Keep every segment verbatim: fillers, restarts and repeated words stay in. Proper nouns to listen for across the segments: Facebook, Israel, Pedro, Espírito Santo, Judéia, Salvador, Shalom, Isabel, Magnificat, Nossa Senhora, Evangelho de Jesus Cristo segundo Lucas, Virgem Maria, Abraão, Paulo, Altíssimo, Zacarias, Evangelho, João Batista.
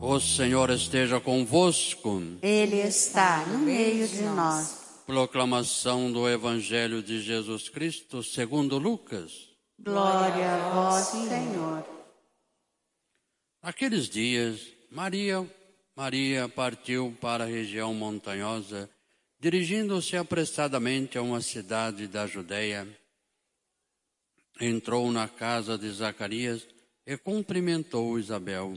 O Senhor esteja convosco. Ele está no meio de nós. Proclamação do Evangelho de Jesus Cristo segundo Lucas. Glória a vós, Senhor. Naqueles dias, Maria, Maria partiu para a região montanhosa, dirigindo-se apressadamente a uma cidade da Judéia. Entrou na casa de Zacarias e cumprimentou Isabel.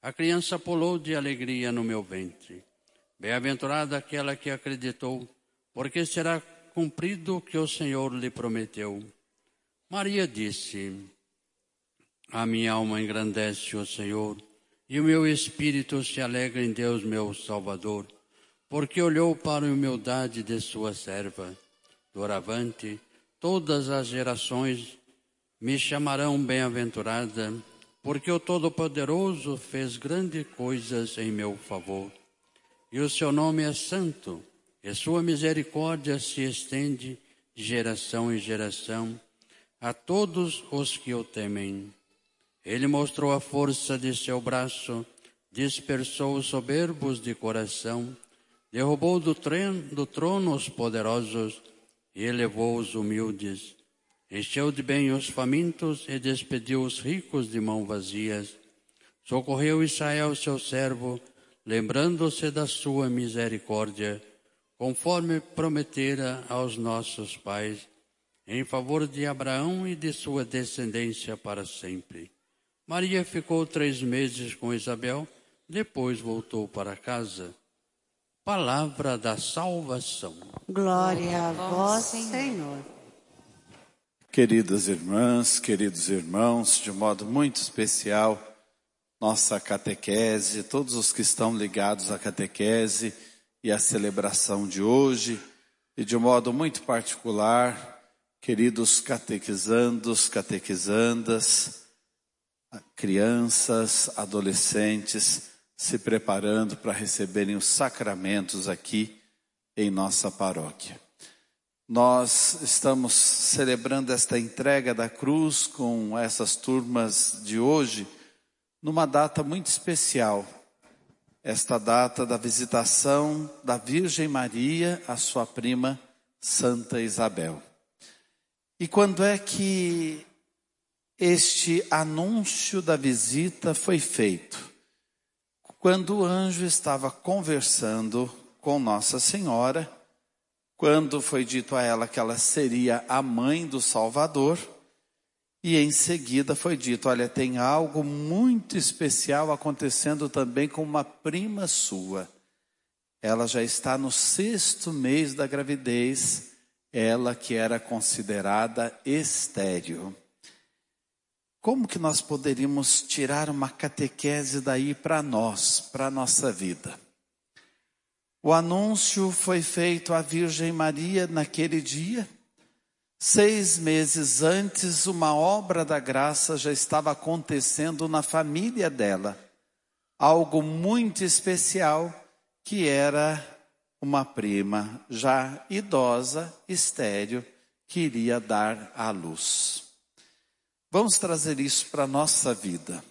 a criança pulou de alegria no meu ventre. Bem-aventurada aquela que acreditou, porque será cumprido o que o Senhor lhe prometeu. Maria disse: A minha alma engrandece o Senhor, e o meu espírito se alegra em Deus meu Salvador, porque olhou para a humildade de sua serva. Doravante, todas as gerações me chamarão bem-aventurada, porque o Todo-Poderoso fez grandes coisas em meu favor. E o seu nome é santo, e sua misericórdia se estende de geração em geração a todos os que o temem. Ele mostrou a força de seu braço, dispersou os soberbos de coração, derrubou do, do trono os poderosos e elevou os humildes. Encheu de bem os famintos e despediu os ricos de mãos vazias. Socorreu Israel, seu servo, lembrando-se da sua misericórdia, conforme prometera aos nossos pais, em favor de Abraão e de sua descendência para sempre. Maria ficou três meses com Isabel, depois voltou para casa. Palavra da salvação. Glória a vós, Senhor. Queridas irmãs, queridos irmãos, de um modo muito especial, nossa catequese, todos os que estão ligados à catequese e à celebração de hoje, e de um modo muito particular, queridos catequizandos, catequizandas, crianças, adolescentes, se preparando para receberem os sacramentos aqui em nossa paróquia. Nós estamos celebrando esta entrega da cruz com essas turmas de hoje, numa data muito especial. Esta data da visitação da Virgem Maria à sua prima Santa Isabel. E quando é que este anúncio da visita foi feito? Quando o anjo estava conversando com Nossa Senhora, quando foi dito a ela que ela seria a mãe do Salvador, e em seguida foi dito: olha, tem algo muito especial acontecendo também com uma prima sua. Ela já está no sexto mês da gravidez, ela que era considerada estéril. Como que nós poderíamos tirar uma catequese daí para nós, para a nossa vida? O anúncio foi feito à Virgem Maria naquele dia. Seis meses antes, uma obra da graça já estava acontecendo na família dela. Algo muito especial, que era uma prima já idosa, estéril, que iria dar à luz. Vamos trazer isso para a nossa vida.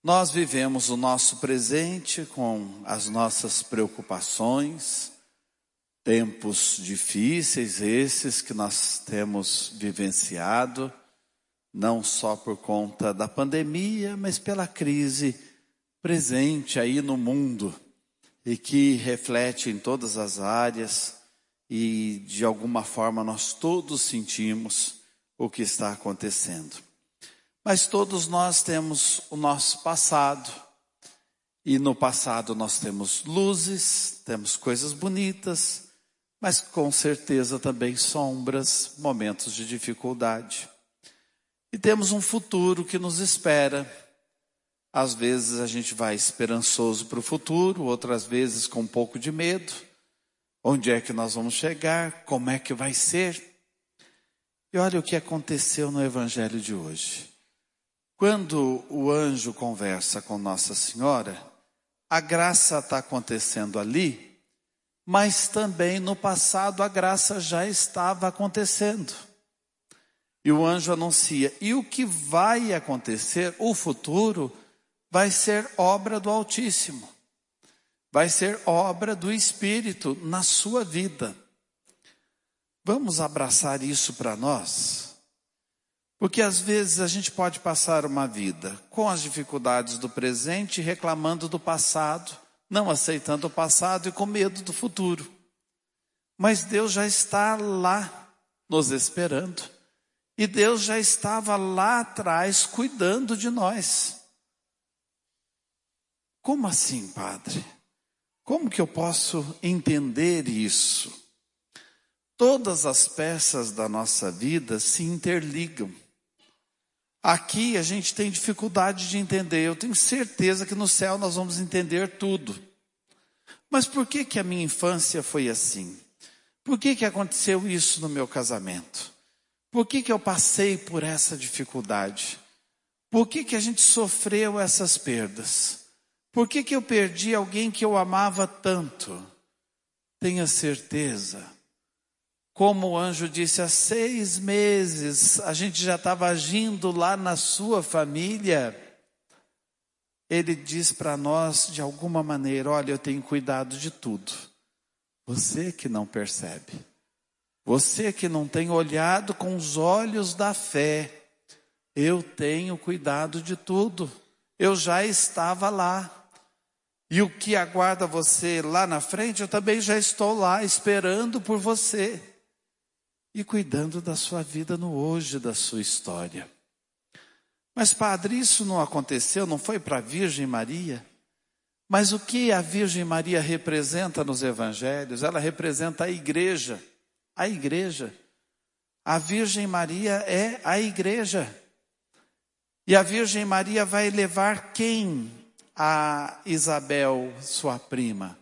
Nós vivemos o nosso presente com as nossas preocupações, tempos difíceis esses que nós temos vivenciado, não só por conta da pandemia, mas pela crise presente aí no mundo e que reflete em todas as áreas, e de alguma forma nós todos sentimos o que está acontecendo. Mas todos nós temos o nosso passado, e no passado nós temos luzes, temos coisas bonitas, mas com certeza também sombras, momentos de dificuldade. E temos um futuro que nos espera. Às vezes a gente vai esperançoso para o futuro, outras vezes com um pouco de medo. Onde é que nós vamos chegar? Como é que vai ser? E olha o que aconteceu no Evangelho de hoje. Quando o anjo conversa com Nossa Senhora, a graça está acontecendo ali, mas também no passado a graça já estava acontecendo. E o anjo anuncia, e o que vai acontecer, o futuro, vai ser obra do Altíssimo. Vai ser obra do Espírito na sua vida. Vamos abraçar isso para nós? Porque às vezes a gente pode passar uma vida com as dificuldades do presente, reclamando do passado, não aceitando o passado e com medo do futuro. Mas Deus já está lá nos esperando. E Deus já estava lá atrás cuidando de nós. Como assim, padre? Como que eu posso entender isso? Todas as peças da nossa vida se interligam. Aqui a gente tem dificuldade de entender. Eu tenho certeza que no céu nós vamos entender tudo. Mas por que que a minha infância foi assim? Por que que aconteceu isso no meu casamento? Por que que eu passei por essa dificuldade? Por que que a gente sofreu essas perdas? Por que que eu perdi alguém que eu amava tanto? Tenha certeza. Como o anjo disse, há seis meses a gente já estava agindo lá na sua família. Ele diz para nós de alguma maneira, olha, eu tenho cuidado de tudo. Você que não percebe. Você que não tem olhado com os olhos da fé. Eu tenho cuidado de tudo. Eu já estava lá. E o que aguarda você lá na frente, eu também já estou lá esperando por você. E cuidando da sua vida no hoje, da sua história. Mas padre, isso não aconteceu, não foi para a Virgem Maria? Mas o que a Virgem Maria representa nos Evangelhos? Ela representa a igreja. A igreja. A Virgem Maria é a igreja. E a Virgem Maria vai levar quem? A Isabel, sua prima.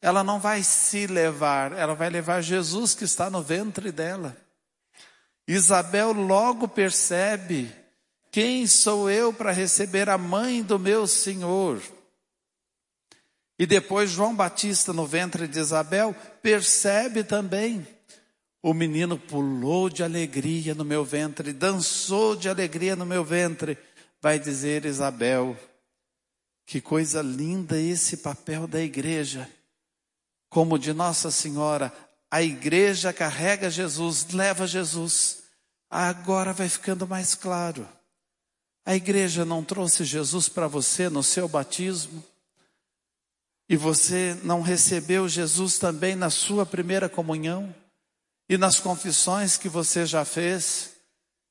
Ela não vai se levar, ela vai levar Jesus que está no ventre dela. Isabel logo percebe, quem sou eu para receber a mãe do meu Senhor? E depois João Batista no ventre de Isabel percebe também. O menino pulou de alegria no meu ventre, dançou de alegria no meu ventre. Vai dizer Isabel, que coisa linda esse papel da igreja. Como de Nossa Senhora, a igreja carrega Jesus, leva Jesus. Agora vai ficando mais claro. A igreja não trouxe Jesus para você no seu batismo? E você não recebeu Jesus também na sua primeira comunhão? E nas confissões que você já fez,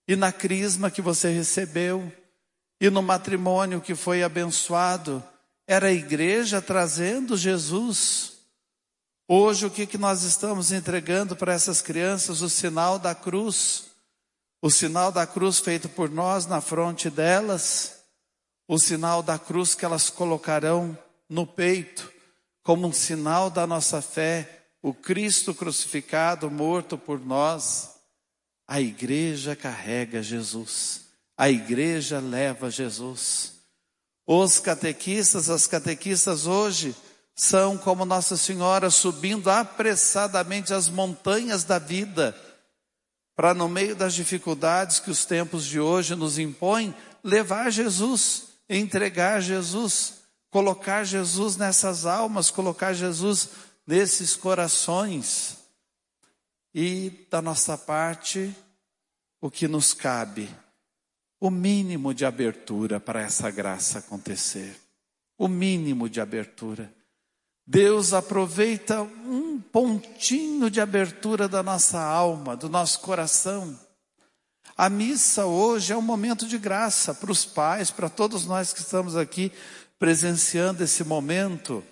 e na crisma que você recebeu, e no matrimônio que foi abençoado, era a igreja trazendo Jesus. Hoje o que, que nós estamos entregando para essas crianças? O sinal da cruz, o sinal da cruz feito por nós na fronte delas, o sinal da cruz que elas colocarão no peito, como um sinal da nossa fé, o Cristo crucificado, morto por nós. A igreja carrega Jesus. A igreja leva Jesus. Os catequistas, as catequistas hoje, são como Nossa Senhora subindo apressadamente as montanhas da vida, para no meio das dificuldades que os tempos de hoje nos impõem, levar Jesus, entregar Jesus, colocar Jesus nessas almas, colocar Jesus nesses corações. E da nossa parte, o que nos cabe? O mínimo de abertura para essa graça acontecer. O mínimo de abertura. Deus aproveita um pontinho de abertura da nossa alma, do nosso coração. A missa hoje é um momento de graça para os pais, para todos nós que estamos aqui presenciando esse momento.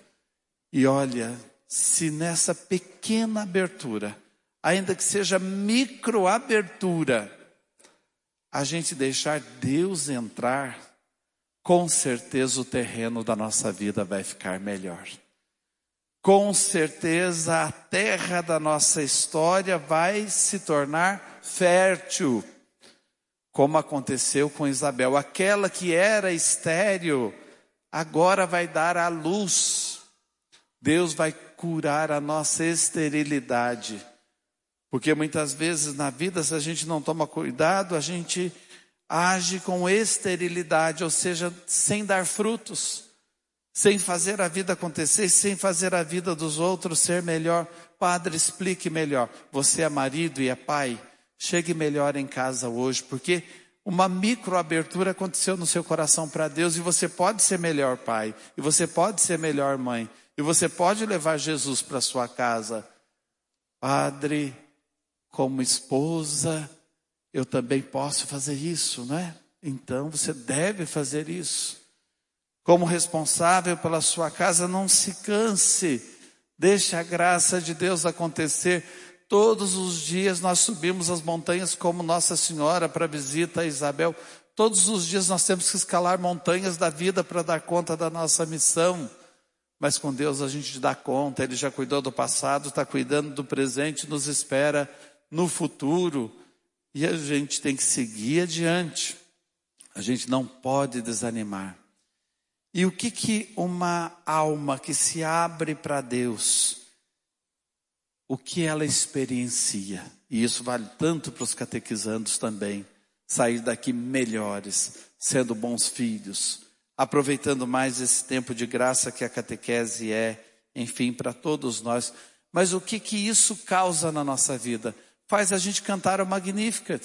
E olha, se nessa pequena abertura, ainda que seja microabertura, a gente deixar Deus entrar, com certeza o terreno da nossa vida vai ficar melhor. Com certeza a terra da nossa história vai se tornar fértil. Como aconteceu com Isabel. Aquela que era estéril, agora vai dar à luz. Deus vai curar a nossa esterilidade. Porque muitas vezes na vida, se a gente não toma cuidado, a gente age com esterilidade, ou seja, sem dar frutos, sem fazer a vida acontecer, sem fazer a vida dos outros ser melhor. Padre, explique melhor. Você é marido e é pai, chegue melhor em casa hoje, porque uma microabertura aconteceu no seu coração para Deus, e você pode ser melhor pai, e você pode ser melhor mãe, e você pode levar Jesus para sua casa. Padre, como esposa, eu também posso fazer isso, não é? Então você deve fazer isso. Como responsável pela sua casa, não se canse. Deixe a graça de Deus acontecer. Todos os dias nós subimos as montanhas como Nossa Senhora para visita a Isabel. Todos os dias nós temos que escalar montanhas da vida para dar conta da nossa missão. Mas com Deus a gente dá conta. Ele já cuidou do passado, está cuidando do presente, nos espera no futuro. E a gente tem que seguir adiante. A gente não pode desanimar. E o que que uma alma que se abre para Deus, o que ela experiencia? E isso vale tanto para os catequizandos também. Sair daqui melhores, sendo bons filhos, aproveitando mais esse tempo de graça que a catequese é, enfim, para todos nós. Mas o que que isso causa na nossa vida? Faz a gente cantar o Magnificat.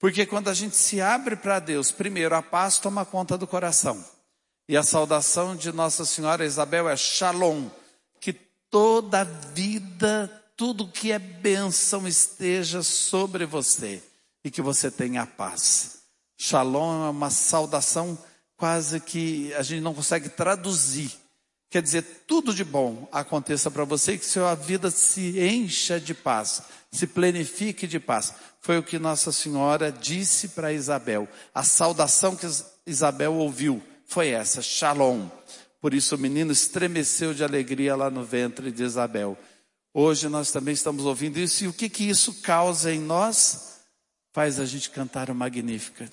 Porque quando a gente se abre para Deus, primeiro a paz toma conta do coração. E a saudação de Nossa Senhora Isabel é Shalom. Que toda a vida, tudo que é bênção esteja sobre você. E que você tenha paz. Shalom é uma saudação quase que a gente não consegue traduzir. Quer dizer, tudo de bom aconteça para você e que sua vida se encha de paz, se plenifique de paz. Foi o que Nossa Senhora disse para Isabel. A saudação que Isabel ouviu foi essa, Shalom. Por isso o menino estremeceu de alegria lá no ventre de Isabel. Hoje nós também estamos ouvindo isso. E o que que isso causa em nós? Faz a gente cantar o Magnificat.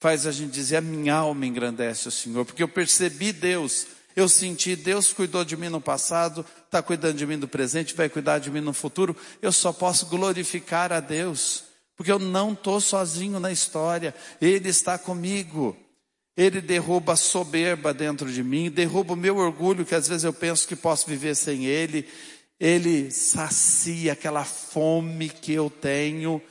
Faz a gente dizer, a minha alma engrandece o Senhor. Porque eu percebi Deus. Eu senti, Deus cuidou de mim no passado, está cuidando de mim no presente, vai cuidar de mim no futuro. Eu só posso glorificar a Deus, porque eu não estou sozinho na história. Ele está comigo. Ele derruba a soberba dentro de mim, derruba o meu orgulho, que às vezes eu penso que posso viver sem Ele. Ele sacia aquela fome que eu tenho,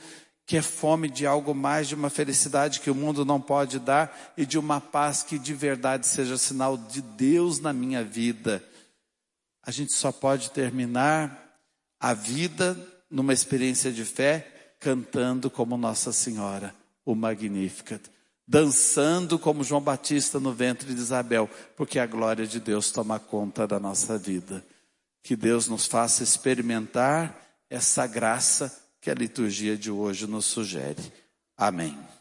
que é fome de algo mais, de uma felicidade que o mundo não pode dar e de uma paz que de verdade seja sinal de Deus na minha vida. A gente só pode terminar a vida numa experiência de fé cantando como Nossa Senhora, o Magnificat, dançando como João Batista no ventre de Isabel, porque a glória de Deus toma conta da nossa vida. Que Deus nos faça experimentar essa graça que a liturgia de hoje nos sugere. Amém.